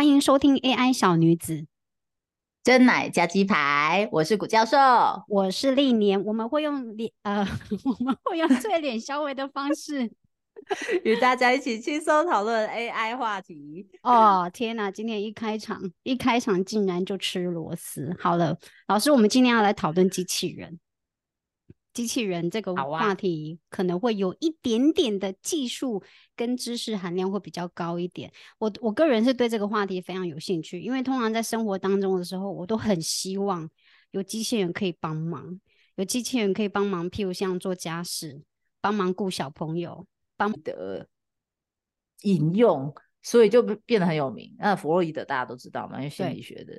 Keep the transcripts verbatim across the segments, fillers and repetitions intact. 欢迎收听 A I 小女子真奶加鸡排，我是古教授，我是历年，我们会用呃，我们会用最脸消微的方式与大家一起轻松讨论 A I 话题。哦天哪，今天一开场一开场竟然就吃螺丝。好了，老师，我们今天要来讨论机器人。机器人这个话题可能会有一点点的技术跟知识含量会比较高一点。我我个人是对这个话题非常有兴趣，因为通常在生活当中的时候，我都很希望有机器人可以帮忙，有机器人可以帮忙，譬如像做家事，帮忙顾小朋友，帮的引用，所以就变得很有名。那弗洛伊德大家都知道嘛，因为心理学的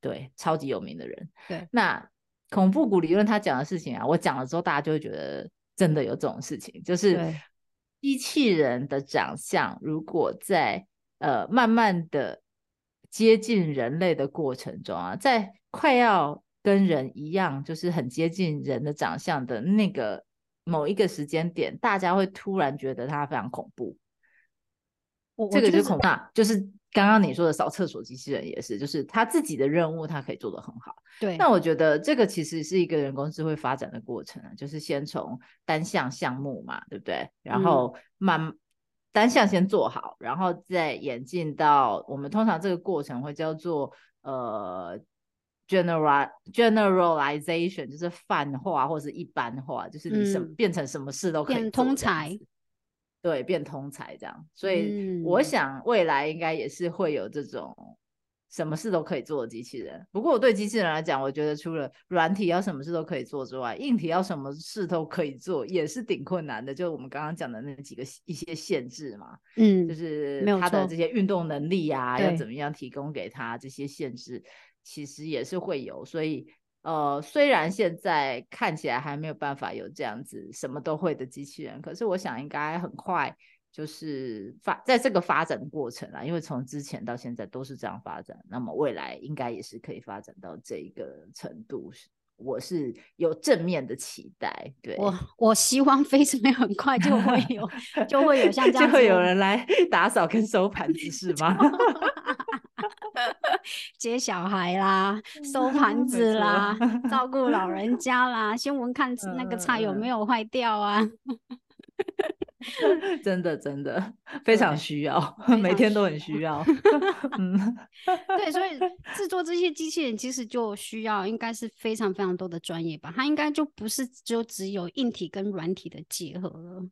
对, 对超级有名的人。对，那恐怖谷理论他讲的事情啊，我讲了之后大家就会觉得真的有这种事情，就是机器人的长相如果在呃慢慢的接近人类的过程中啊，在快要跟人一样，就是很接近人的长相的那个某一个时间点，大家会突然觉得它非常恐怖。我这个就是恐怖，就是刚刚你说的扫厕所机器人也是，就是他自己的任务他可以做得很好。对，那我觉得这个其实是一个人工智慧发展的过程，就是先从单项项目嘛，对不对？然后慢、嗯、单项先做好，然后再演进到我们通常这个过程会叫做呃 general, generalization， 就是泛化或是一般化，就是你什、嗯、变成什么事都可以做，变通才，对，变通才这样。所以我想未来应该也是会有这种什么事都可以做的机器人。不过我对机器人来讲，我觉得除了软体要什么事都可以做之外，硬体要什么事都可以做也是挺困难的，就是我们刚刚讲的那几个一些限制嘛，嗯，就是它的这些运动能力啊，要怎么样提供给它，这些限制其实也是会有。所以呃，虽然现在看起来还没有办法有这样子什么都会的机器人，可是我想应该很快就是发在这个发展的过程啦，因为从之前到现在都是这样发展，那么未来应该也是可以发展到这个程度，我是有正面的期待。对， 我, 我希望非常很快就会有就会有像这样就会有人来打扫跟收盘子是吗？接小孩啦，收盘子啦，照顾老人家啦，先闻看那个菜有没有坏掉啊。真的真的非常需要，每天都很需要。嗯，对，所以制作这些机器人其实就需要应该是非常非常多的专业吧，它应该就不是就只有硬体跟软体的结合了，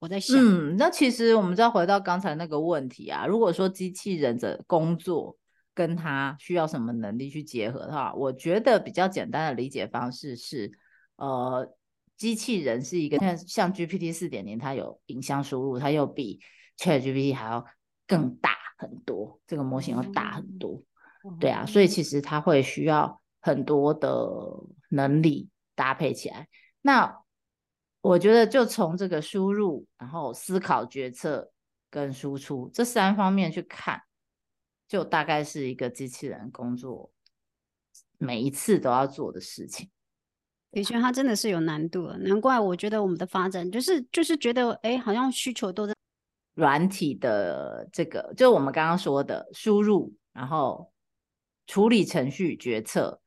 我在想。嗯，那其实我们再回到刚才那个问题啊，如果说机器人的工作跟他需要什么能力去结合的话，我觉得比较简单的理解方式是呃，机器人是一个像 G P T 四点零 它有影像输入，它又比 ChatGPT 还要更大很多，这个模型要大很多、嗯、对啊，所以其实它会需要很多的能力搭配起来。那我觉得就从这个输入，然后思考、决策跟输出这三方面去看，就大概是一个机器人工作每一次都要做的事情。的确它真的是有难度了，难怪我觉得我们的发展就是就是觉得哎，好像需求都在软体的这个，就我们刚刚说的输入，然后处理程序、决策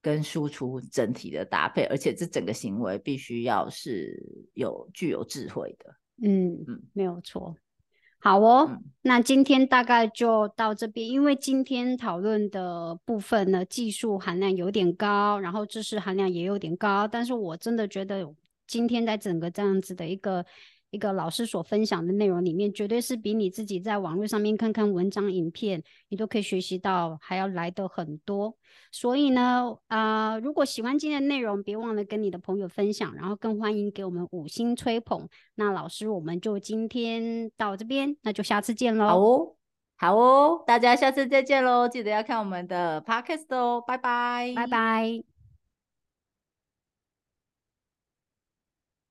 跟输出整体的搭配，而且这整个行为必须要是有具有智慧的。 嗯, 嗯没有错。好哦、嗯、那今天大概就到这边，因为今天讨论的部分呢，技术含量有点高，然后知识含量也有点高，但是我真的觉得今天在整个这样子的一个一个老师所分享的内容里面，绝对是比你自己在网络上面看看文章影片你都可以学习到还要来的很多。所以呢呃，如果喜欢今天的内容，别忘了跟你的朋友分享，然后更欢迎给我们五星吹捧。那老师我们就今天到这边，那就下次见咯。好哦好哦，大家下次再见咯，记得要看我们的 podcast 哦，拜拜拜拜。